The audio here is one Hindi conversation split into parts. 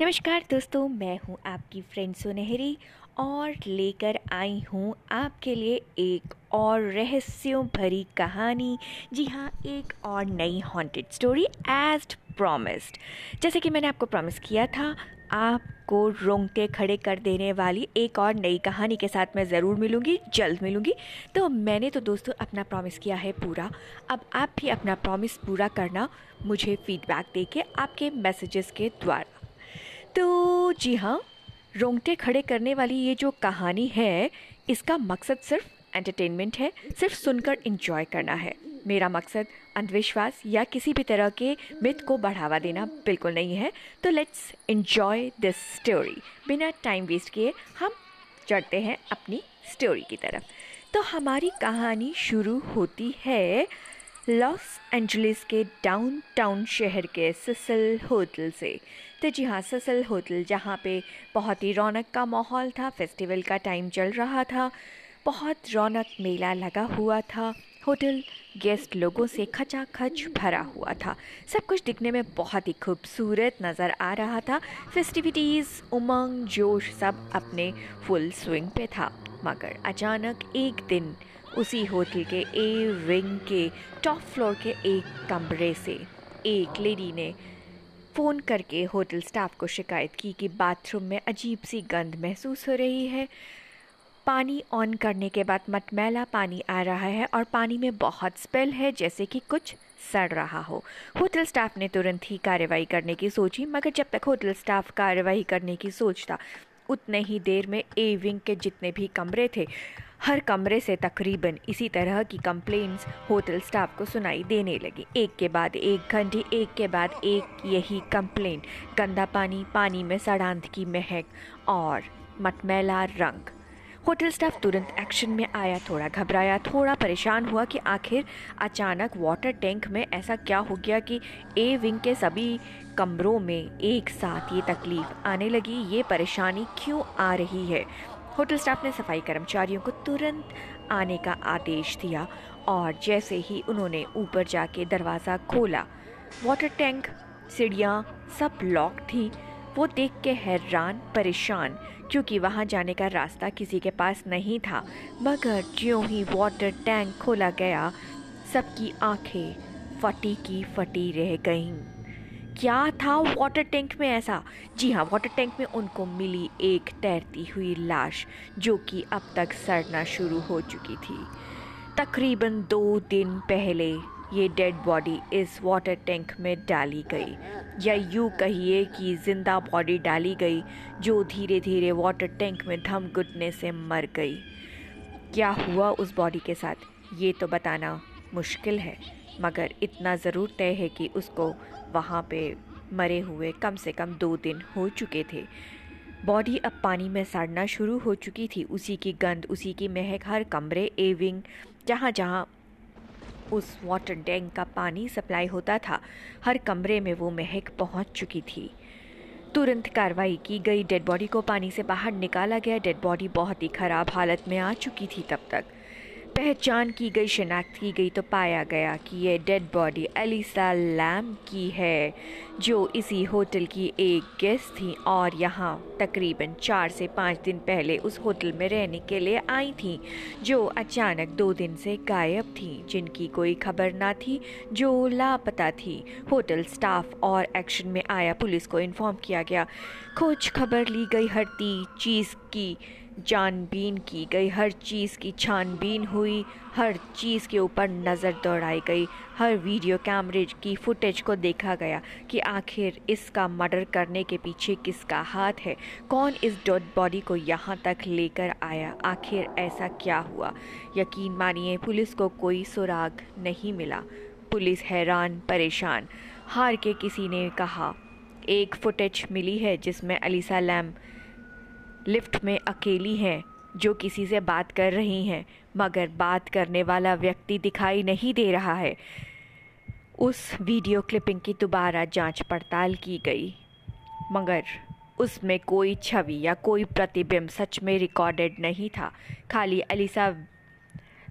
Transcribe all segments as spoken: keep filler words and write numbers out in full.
नमस्कार दोस्तों, मैं हूं आपकी फ्रेंड सुनहरी और लेकर आई हूं आपके लिए एक और रहस्यों भरी कहानी। जी हाँ, एक और नई हॉन्टेड स्टोरी एज प्रॉमिस्ड। जैसे कि मैंने आपको प्रॉमिस किया था, आपको रोंगटे खड़े कर देने वाली एक और नई कहानी के साथ मैं ज़रूर मिलूँगी, जल्द मिलूँगी। तो मैंने तो दोस्तों अपना प्रॉमिस किया है पूरा, अब आप भी अपना प्रॉमिस पूरा करना, मुझे फीडबैक देके आपके मैसेजेस के द्वारा। तो जी हाँ, रोंगटे खड़े करने वाली ये जो कहानी है, इसका मकसद सिर्फ एंटरटेनमेंट है, सिर्फ सुनकर एंजॉय करना है। मेरा मकसद अंधविश्वास या किसी भी तरह के मिथ को बढ़ावा देना बिल्कुल नहीं है। तो लेट्स एंजॉय दिस स्टोरी। बिना टाइम वेस्ट किए हम चढ़ते हैं अपनी स्टोरी की तरफ। तो हमारी कहानी शुरू होती है लॉस एंजलिस के डाउनटाउन शहर के सिसिल होटल से। तो जी हाँ, सिसिल होटल, जहाँ पे बहुत ही रौनक का माहौल था, फेस्टिवल का टाइम चल रहा था, बहुत रौनक मेला लगा हुआ था। होटल गेस्ट लोगों से खचाखच भरा हुआ था। सब कुछ दिखने में बहुत ही खूबसूरत नज़र आ रहा था। फेस्टिविटीज़, उमंग, जोश सब अपने फुल स्विंग पे था। मगर अचानक एक दिन उसी होटल के ए विंग के टॉप फ्लोर के एक कमरे से एक लेडी ने फ़ोन करके होटल स्टाफ को शिकायत की कि बाथरूम में अजीब सी गंध महसूस हो रही है। पानी ऑन करने के बाद मटमैला पानी आ रहा है और पानी में बहुत स्मेल है, जैसे कि कुछ सड़ रहा हो। होटल स्टाफ ने तुरंत ही कार्रवाई करने की सोची, मगर जब तक होटल स्टाफ कार्रवाई करने की सोचता, उतने ही देर में ए विंग के जितने भी कमरे थे, हर कमरे से तकरीबन इसी तरह की कंप्लेंट्स होटल स्टाफ को सुनाई देने लगी। एक के बाद एक घंटी, एक के बाद एक यही कंप्लेंट। गंदा पानी, पानी में सड़ांध की महक और मटमैला रंग। होटल स्टाफ तुरंत एक्शन में आया, थोड़ा घबराया, थोड़ा परेशान हुआ कि आखिर अचानक वाटर टैंक में ऐसा क्या हो गया कि ए विंग के सभी कमरों में एक साथ ये तकलीफ आने लगी, ये परेशानी क्यों आ रही है। होटल स्टाफ ने सफाई कर्मचारियों को तुरंत आने का आदेश दिया और जैसे ही उन्होंने ऊपर जाके दरवाज़ा खोला, वाटर टैंक, सीढ़ियाँ सब लॉक थी। वो देख के हैरान परेशान, क्योंकि वहाँ जाने का रास्ता किसी के पास नहीं था। मगर ज्यों ही वाटर टैंक खोला गया, सबकी आंखें फटी की फटी रह गईं। क्या था वाटर टैंक में ऐसा? जी हाँ, वाटर टैंक में उनको मिली एक तैरती हुई लाश, जो कि अब तक सड़ना शुरू हो चुकी थी। तकरीबन दो दिन पहले ये डेड बॉडी इस वाटर टैंक में डाली गई, या यूँ कहिए कि जिंदा बॉडी डाली गई, जो धीरे धीरे वाटर टैंक में धम घुटने से मर गई। क्या हुआ उस बॉडी के साथ, ये तो बताना मुश्किल है, मगर इतना ज़रूर तय है कि उसको वहाँ पे मरे हुए कम से कम दो दिन हो चुके थे। बॉडी अब पानी में सड़ना शुरू हो चुकी थी। उसी की गंध, उसी की महक, हर कमरे, ए विंग, जहाँ जहाँ उस वाटर टैंक का पानी सप्लाई होता था, हर कमरे में वो महक पहुँच चुकी थी। तुरंत कार्रवाई की गई, डेड बॉडी को पानी से बाहर निकाला गया। डेड बॉडी बहुत ही ख़राब हालत में आ चुकी थी। तब तक पहचान की गई, शनाख्त की गई, तो पाया गया कि यह डेड बॉडी एलिसा लैम की है, जो इसी होटल की एक गेस्ट थी और यहाँ तकरीबन चार से पाँच दिन पहले उस होटल में रहने के लिए आई थी, जो अचानक दो दिन से गायब थी, जिनकी कोई खबर ना थी, जो लापता थी। होटल स्टाफ और एक्शन में आया, पुलिस को इन्फॉर्म किया गया, खोज खबर ली गई, हर चीज़ की जानबीन की गई, हर चीज़ की छानबीन हुई, हर चीज़ के ऊपर नज़र दौड़ाई गई, हर वीडियो कैमरे की फुटेज को देखा गया कि आखिर इसका मर्डर करने के पीछे किसका हाथ है, कौन इस डेड बॉडी को यहाँ तक लेकर आया, आखिर ऐसा क्या हुआ। यकीन मानिए, पुलिस को कोई सुराग नहीं मिला। पुलिस हैरान परेशान। हार के किसी ने कहा, एक फुटेज मिली है जिसमें एलिसा लैम लिफ्ट में अकेली हैं, जो किसी से बात कर रही हैं, मगर बात करने वाला व्यक्ति दिखाई नहीं दे रहा है। उस वीडियो क्लिपिंग की दोबारा जांच पड़ताल की गई, मगर उसमें कोई छवि या कोई प्रतिबिंब सच में रिकॉर्डेड नहीं था। खाली एलिसा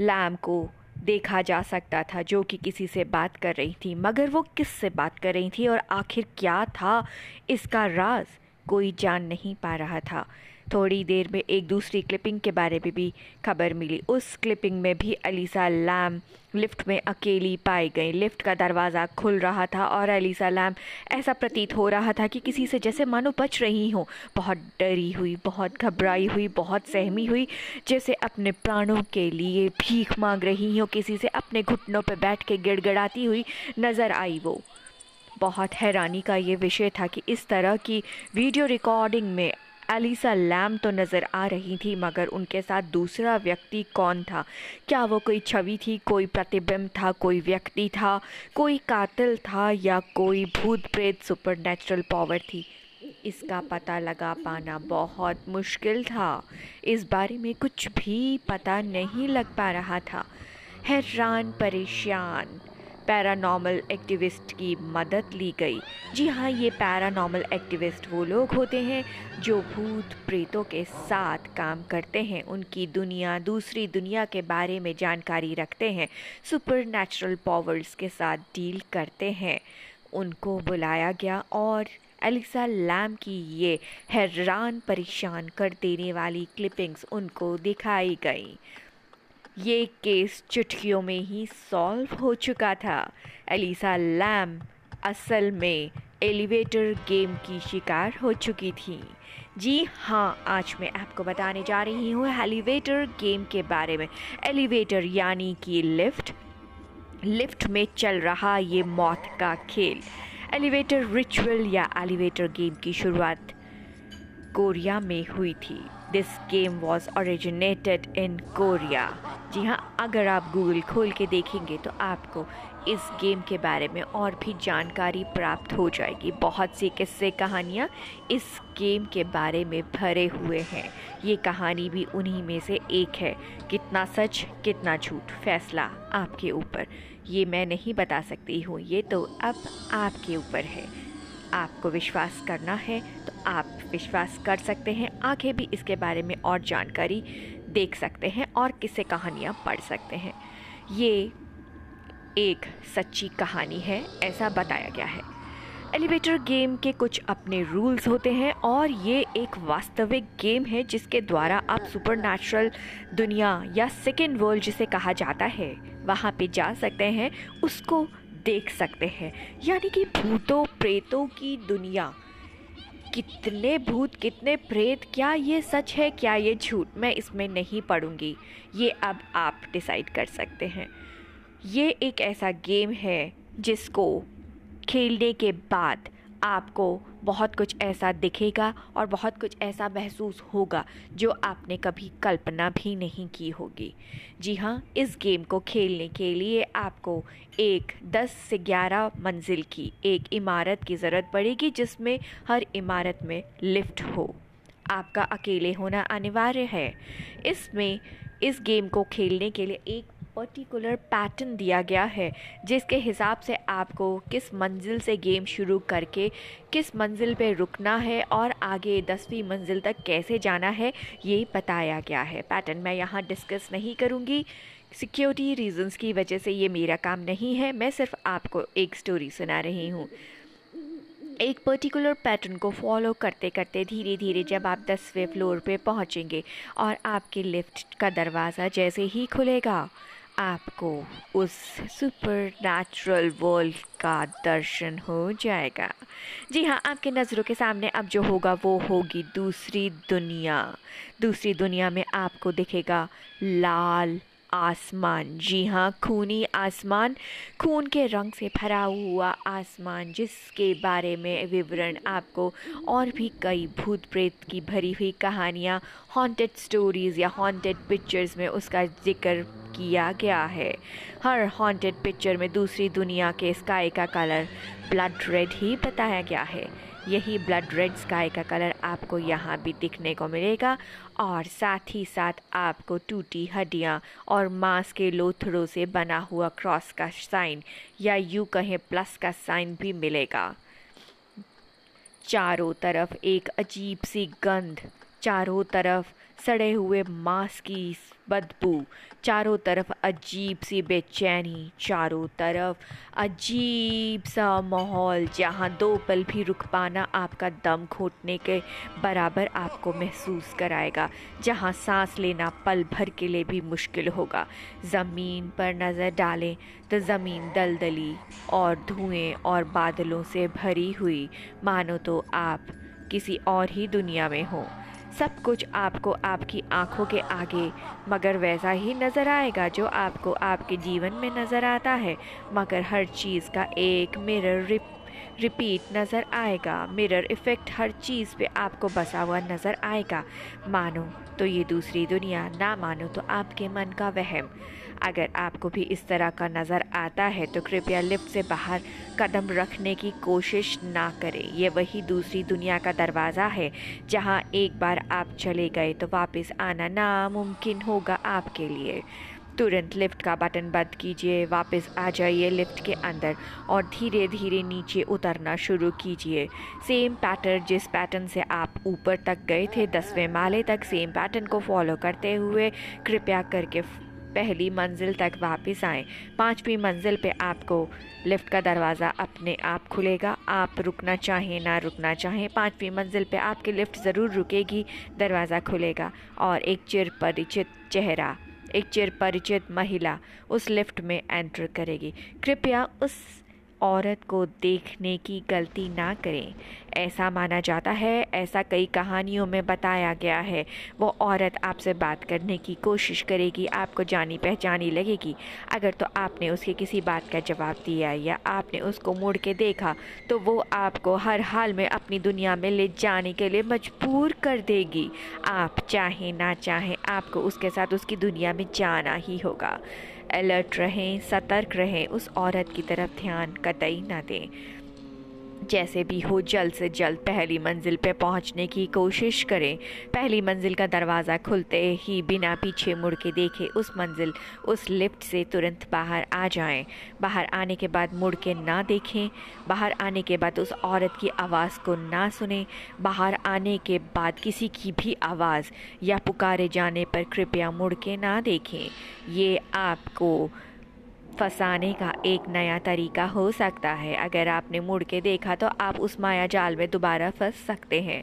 लैम को देखा जा सकता था, जो कि किसी से बात कर रही थी, मगर वो किस से बात कर रही थी और आखिर क्या था इसका राज, कोई जान नहीं पा रहा था। थोड़ी देर में एक दूसरी क्लिपिंग के बारे में भी खबर मिली। उस क्लिपिंग में भी एलिसा लैम लिफ्ट में अकेली पाई गई। लिफ्ट का दरवाज़ा खुल रहा था और एलिसा लैम ऐसा प्रतीत हो रहा था कि किसी से जैसे मानो बच रही हो। बहुत डरी हुई, बहुत घबराई हुई, बहुत सहमी हुई, जैसे अपने प्राणों के लिए भीख मांग रही हो। किसी से अपने घुटनों पर बैठ के गिड़गिड़ाती हुई नज़र आई। वो बहुत हैरानी का ये विषय था कि इस तरह की वीडियो रिकॉर्डिंग में एलिसा लैम तो नज़र आ रही थी, मगर उनके साथ दूसरा व्यक्ति कौन था? क्या वो कोई छवि थी, कोई प्रतिबिंब था, कोई व्यक्ति था, कोई कातिल था, या कोई भूत प्रेत सुपरनैचुरल पावर थी? इसका पता लगा पाना बहुत मुश्किल था। इस बारे में कुछ भी पता नहीं लग पा रहा था। हैरान परेशान पैरानॉर्मल एक्टिविस्ट की मदद ली गई। जी हाँ, ये पैरानॉर्मल एक्टिविस्ट वो लोग होते हैं जो भूत प्रेतों के साथ काम करते हैं, उनकी दुनिया, दूसरी दुनिया के बारे में जानकारी रखते हैं, सुपरनैचुरल पावर्स के साथ डील करते हैं। उनको बुलाया गया और एलिसा लैम की ये हैरान परेशान कर देने वाली क्लिपिंग्स उनको दिखाई गई। ये केस चुटकियों में ही सॉल्व हो चुका था। एलिसा लैम असल में एलिवेटर गेम की शिकार हो चुकी थी। जी हाँ, आज मैं आपको बताने जा रही हूँ एलिवेटर गेम के बारे में। एलिवेटर यानी कि लिफ्ट, लिफ्ट में चल रहा ये मौत का खेल। एलिवेटर रिचुअल या एलिवेटर गेम की शुरुआत कोरिया में हुई थी। This game was originated in Korea. जी हाँ, अगर आप गूगल खोल के देखेंगे तो आपको इस गेम के बारे में और भी जानकारी प्राप्त हो जाएगी। बहुत सी किस्से कहानियाँ इस गेम के बारे में भरे हुए हैं। ये कहानी भी उन्हीं में से एक है। कितना सच कितना झूठ, फैसला आपके ऊपर। ये मैं नहीं बता सकती हूँ, ये तो अब आपके ऊपर है। आपको विश्वास करना है तो आप विश्वास कर सकते हैं। आगे भी इसके बारे में और जानकारी देख सकते हैं और किस्से कहानियाँ पढ़ सकते हैं। ये एक सच्ची कहानी है, ऐसा बताया गया है। एलिवेटर गेम के कुछ अपने रूल्स होते हैं और ये एक वास्तविक गेम है जिसके द्वारा आप सुपरनैचुरल दुनिया या सेकेंड वर्ल्ड जिसे कहा जाता है वहाँ पे जा सकते हैं, उसको देख सकते हैं। यानी कि भूतों प्रेतों की दुनिया, कितने भूत कितने प्रेत, क्या ये सच है क्या ये झूठ, मैं इसमें नहीं पढ़ूंगी। ये अब आप डिसाइड कर सकते हैं। ये एक ऐसा गेम है जिसको खेलने के बाद आपको बहुत कुछ ऐसा दिखेगा और बहुत कुछ ऐसा महसूस होगा जो आपने कभी कल्पना भी नहीं की होगी। जी हाँ, इस गेम को खेलने के लिए आपको एक दस से ग्यारह मंजिल की एक इमारत की ज़रूरत पड़ेगी, जिसमें हर इमारत में लिफ्ट हो। आपका अकेले होना अनिवार्य है। इसमें इस गेम को खेलने के लिए एक पर्टिकुलर पैटर्न दिया गया है, जिसके हिसाब से आपको किस मंजिल से गेम शुरू करके किस मंजिल पे रुकना है और आगे दसवीं मंजिल तक कैसे जाना है, ये बताया गया है। पैटर्न मैं यहाँ डिस्कस नहीं करूँगी, सिक्योरिटी रीजंस की वजह से ये मेरा काम नहीं है। मैं सिर्फ आपको एक स्टोरी सुना रही हूँ। एक पर्टिकुलर पैटर्न को फॉलो करते करते धीरे धीरे जब आप दसवें फ्लोर पे पहुँचेंगे और आपके लिफ्ट का दरवाज़ा जैसे ही खुलेगा, आपको उस सुपरनैचुरल वर्ल्ड का दर्शन हो जाएगा। जी हाँ, आपके नज़रों के सामने अब जो होगा वो होगी दूसरी दुनिया। दूसरी दुनिया में आपको दिखेगा लाल आसमान। जी हाँ, खूनी आसमान, खून के रंग से भरा हुआ आसमान, जिसके बारे में विवरण आपको और भी कई भूत प्रेत की भरी हुई कहानियाँ, हॉन्टेड स्टोरीज़ या हॉन्टेड पिक्चर्स में उसका जिक्र किया गया है। हर हॉन्टेड पिक्चर में दूसरी दुनिया के स्काई का कलर ब्लड रेड ही बताया गया है। यही ब्लड रेड स्काई का कलर आपको यहाँ भी दिखने को मिलेगा और साथ ही साथ आपको टूटी हड्डियाँ और मांस के लोथड़ों से बना हुआ क्रॉस का साइन या यूँ कहें प्लस का साइन भी मिलेगा। चारों तरफ एक अजीब सी गंध चारों तरफ सड़े हुए मांस की बदबू, चारों तरफ अजीब सी बेचैनी, चारों तरफ अजीब सा माहौल जहां दो पल भी रुक पाना आपका दम घोटने के बराबर आपको महसूस कराएगा, जहां सांस लेना पल भर के लिए भी मुश्किल होगा। ज़मीन पर नज़र डालें तो ज़मीन दलदली और धुएं और बादलों से भरी हुई, मानो तो आप किसी और ही दुनिया में हो। सब कुछ आपको आपकी आंखों के आगे मगर वैसा ही नज़र आएगा जो आपको आपके जीवन में नज़र आता है, मगर हर चीज़ का एक मिरर रिप रिपीट नज़र आएगा। मिरर इफ़ेक्ट हर चीज़ पे आपको बसा हुआ नज़र आएगा। मानो तो ये दूसरी दुनिया, ना मानो तो आपके मन का वहम। अगर आपको भी इस तरह का नज़र आता है तो कृपया लिफ्ट से बाहर कदम रखने की कोशिश ना करें। ये वही दूसरी दुनिया का दरवाज़ा है जहां एक बार आप चले गए तो वापस आना नामुमकिन होगा आपके लिए। तुरंत लिफ्ट का बटन बंद कीजिए, वापस आ जाइए लिफ्ट के अंदर और धीरे धीरे नीचे उतरना शुरू कीजिए। सेम पैटर्न, जिस पैटर्न से आप ऊपर तक गए थे दसवें माले तक, सेम पैटर्न को फॉलो करते हुए कृपया करके पहली मंजिल तक वापस आएं। पाँचवीं मंजिल पे आपको लिफ्ट का दरवाज़ा अपने आप खुलेगा। आप रुकना चाहें ना रुकना चाहें, पाँचवीं मंजिल पे आपकी लिफ्ट ज़रूर रुकेगी, दरवाज़ा खुलेगा और एक चिर परिचित चेहरा, एक चिर परिचित महिला उस लिफ्ट में एंटर करेगी। कृपया उस औरत को देखने की गलती ना करें। ऐसा माना जाता है, ऐसा कई कहानियों में बताया गया है। वो औरत आपसे बात करने की कोशिश करेगी, आपको जानी पहचानी लगेगी। अगर तो आपने उसके किसी बात का जवाब दिया या आपने उसको मुड़ के देखा तो वो आपको हर हाल में अपनी दुनिया में ले जाने के लिए मजबूर कर देगी। आप चाहें ना चाहें आपको उसके साथ उसकी दुनिया में जाना ही होगा। अलर्ट रहें, सतर्क रहें, उस औरत की तरफ ध्यान कतई ना दें। जैसे भी हो जल्द से जल्द पहली मंजिल पे पहुंचने की कोशिश करें। पहली मंजिल का दरवाज़ा खुलते ही बिना पीछे मुड़ के देखे उस मंजिल, उस लिफ्ट से तुरंत बाहर आ जाएं। बाहर आने के बाद मुड़ के ना देखें। बाहर आने के बाद उस औरत की आवाज़ को ना सुनें। बाहर आने के बाद किसी की भी आवाज़ या पुकारे जाने पर कृपया मुड़ के ना देखें। ये आपको फंसाने का एक नया तरीका हो सकता है। अगर आपने मुड़ के देखा तो आप उस माया जाल में दोबारा फंस सकते हैं।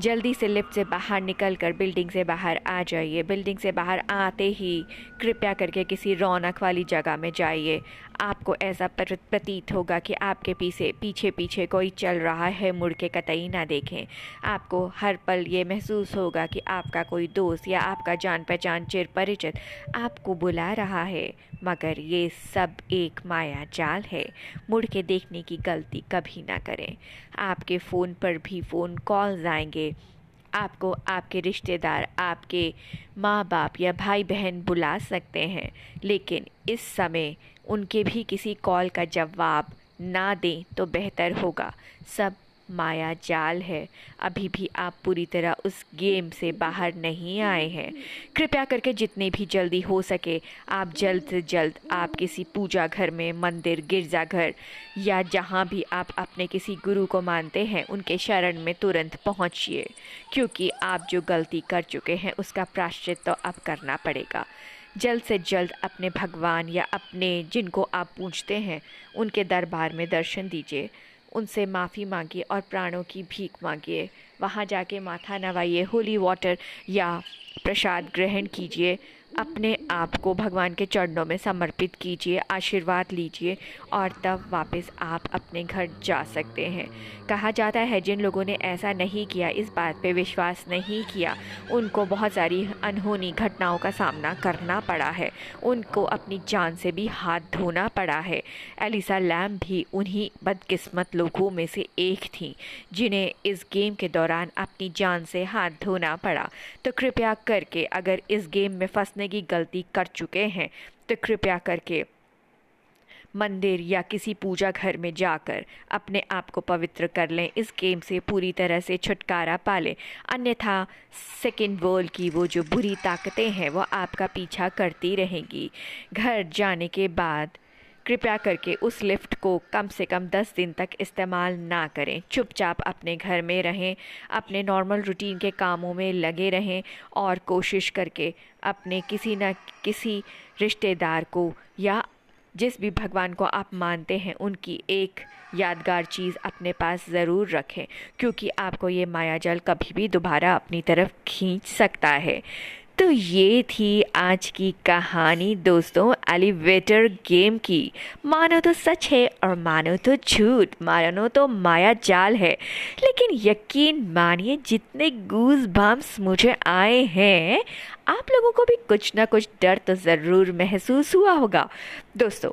जल्दी से लिफ्ट से बाहर निकलकर बिल्डिंग से बाहर आ जाइए। बिल्डिंग से बाहर आते ही कृपया करके किसी रौनक वाली जगह में जाइए। आपको ऐसा प्रतीत होगा कि आपके पीछे पीछे पीछे कोई चल रहा है, मुड़ के कतई ना देखें। आपको हर पल ये महसूस होगा कि आपका कोई दोस्त या आपका जान पहचान चिर परिचित आपको बुला रहा है, मगर ये सब एक माया जाल है। मुड़ के देखने की गलती कभी ना करें। आपके फ़ोन पर भी फ़ोन कॉल्स आएंगे। आपको आपके रिश्तेदार, आपके माँ बाप या भाई बहन बुला सकते हैं, लेकिन इस समय उनके भी किसी कॉल का जवाब ना दें तो बेहतर होगा। सब माया जाल है, अभी भी आप पूरी तरह उस गेम से बाहर नहीं आए हैं। कृपया करके जितनी भी जल्दी हो सके आप जल्द से जल्द आप किसी पूजा घर में, मंदिर, गिरजाघर या जहाँ भी आप अपने किसी गुरु को मानते हैं उनके शरण में तुरंत पहुँचिए, क्योंकि आप जो गलती कर चुके हैं उसका प्रायश्चित तो अब करना पड़ेगा। जल्द से जल्द अपने भगवान या अपने जिनको आप पूजते हैं उनके दरबार में दर्शन दीजिए, उनसे माफ़ी मांगिए और प्राणों की भीख मांगिए। वहाँ जाके माथा नवाइए, होली वाटर या प्रसाद ग्रहण कीजिए। अपने आप को भगवान के चरणों में समर्पित कीजिए, आशीर्वाद लीजिए और तब वापस आप अपने घर जा सकते हैं। कहा जाता है जिन लोगों ने ऐसा नहीं किया, इस बात पे विश्वास नहीं किया, उनको बहुत सारी अनहोनी घटनाओं का सामना करना पड़ा है, उनको अपनी जान से भी हाथ धोना पड़ा है। एलिसा लैम भी उन्हीं बदकिस्मत लोगों में से एक थी जिन्हें इस गेम के दौरान अपनी जान से हाथ धोना पड़ा। तो कृपया करके अगर इस गेम में फंसने की गलती कर चुके हैं तो कृपया करके मंदिर या किसी पूजा घर में जाकर अपने आप को पवित्र कर लें। इस गेम से पूरी तरह से छुटकारा पा लें, अन्यथा सेकेंड वर्ल्ड की वो जो बुरी ताकतें हैं वो आपका पीछा करती रहेंगी। घर जाने के बाद कृपया करके उस लिफ्ट को कम से कम दस दिन तक इस्तेमाल ना करें। चुपचाप अपने घर में रहें, अपने नॉर्मल रूटीन के कामों में लगे रहें और कोशिश करके अपने किसी न किसी रिश्तेदार को या जिस भी भगवान को आप मानते हैं उनकी एक यादगार चीज़ अपने पास ज़रूर रखें, क्योंकि आपको ये मायाजाल कभी भी दोबारा अपनी तरफ खींच सकता है। तो ये थी आज की कहानी दोस्तों, एलिवेटर गेम की। मानो तो सच है और मानो तो झूठ, मानो तो माया जाल है, लेकिन यकीन मानिए जितने गूज बम्स मुझे आए हैं आप लोगों को भी कुछ ना कुछ डर तो ज़रूर महसूस हुआ होगा। दोस्तों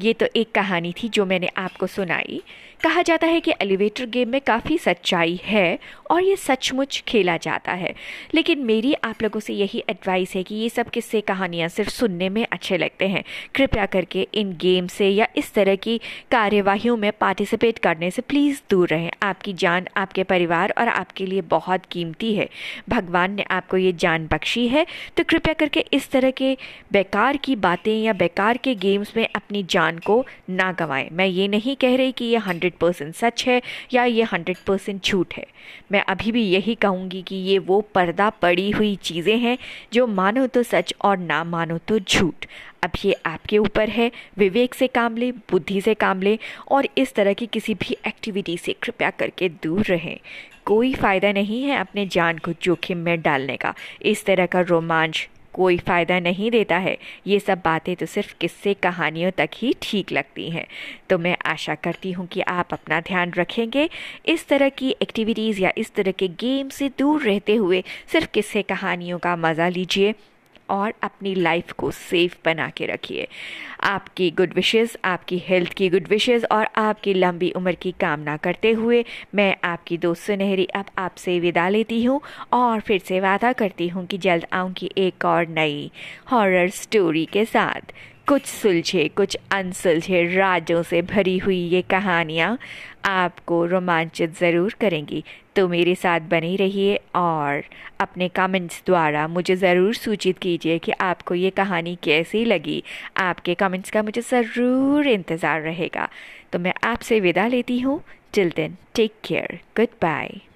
ये तो एक कहानी थी जो मैंने आपको सुनाई। कहा जाता है कि एलिवेटर गेम में काफ़ी सच्चाई है और ये सचमुच खेला जाता है, लेकिन मेरी आप लोगों से यही एडवाइस है कि ये सब किस्से कहानियाँ सिर्फ सुनने में अच्छे लगते हैं। कृपया करके इन गेम से या इस तरह की कार्यवाहियों में पार्टिसिपेट करने से प्लीज़ दूर रहें। आपकी जान आपके परिवार और आपके लिए बहुत कीमती है। भगवान ने आपको ये जान बख्शी है, तो कृपया करके इस तरह के बेकार की बातें या बेकार के गेम्स में अपनी जान को ना गंवाएं। मैं ये नहीं कह रही कि ये हंड्रेड परसेंट सच है या ये हंड्रेड परसेंट झूठ है। मैं अभी भी यही कहूँगी कि ये वो पर्दा पड़ी हुई चीज़ें हैं जो मानो तो सच और ना मानो तो झूठ। अब ये आपके ऊपर है, विवेक से काम लें, बुद्धि से काम लें और इस तरह की किसी भी एक्टिविटी से कृपया करके दूर रहें। कोई फ़ायदा नहीं है अपने जान को जोखिम में डालने का। इस तरह का रोमांच कोई फ़ायदा नहीं देता है। ये सब बातें तो सिर्फ किस्से कहानियों तक ही ठीक लगती हैं। तो मैं आशा करती हूँ कि आप अपना ध्यान रखेंगे, इस तरह की एक्टिविटीज़ या इस तरह के गेम से दूर रहते हुए सिर्फ किस्से कहानियों का मज़ा लीजिए और अपनी लाइफ को सेफ बना के रखिए। आपकी गुड विशेज़, आपकी हेल्थ की गुड विशेज़ और आपकी लंबी उम्र की कामना करते हुए मैं आपकी दोस्त सुनहरी अब आपसे विदा लेती हूँ और फिर से वादा करती हूँ कि जल्द आऊँगी एक और नई हॉरर स्टोरी के साथ। कुछ सुलझे कुछ अनसुलझे राजों से भरी हुई ये कहानियाँ आपको रोमांचित ज़रूर करेंगी। तो मेरे साथ बने रहिए और अपने कमेंट्स द्वारा मुझे ज़रूर सूचित कीजिए कि आपको ये कहानी कैसी लगी। आपके कमेंट्स का मुझे ज़रूर इंतज़ार रहेगा। तो मैं आपसे विदा लेती हूँ। Till then take care, good bye.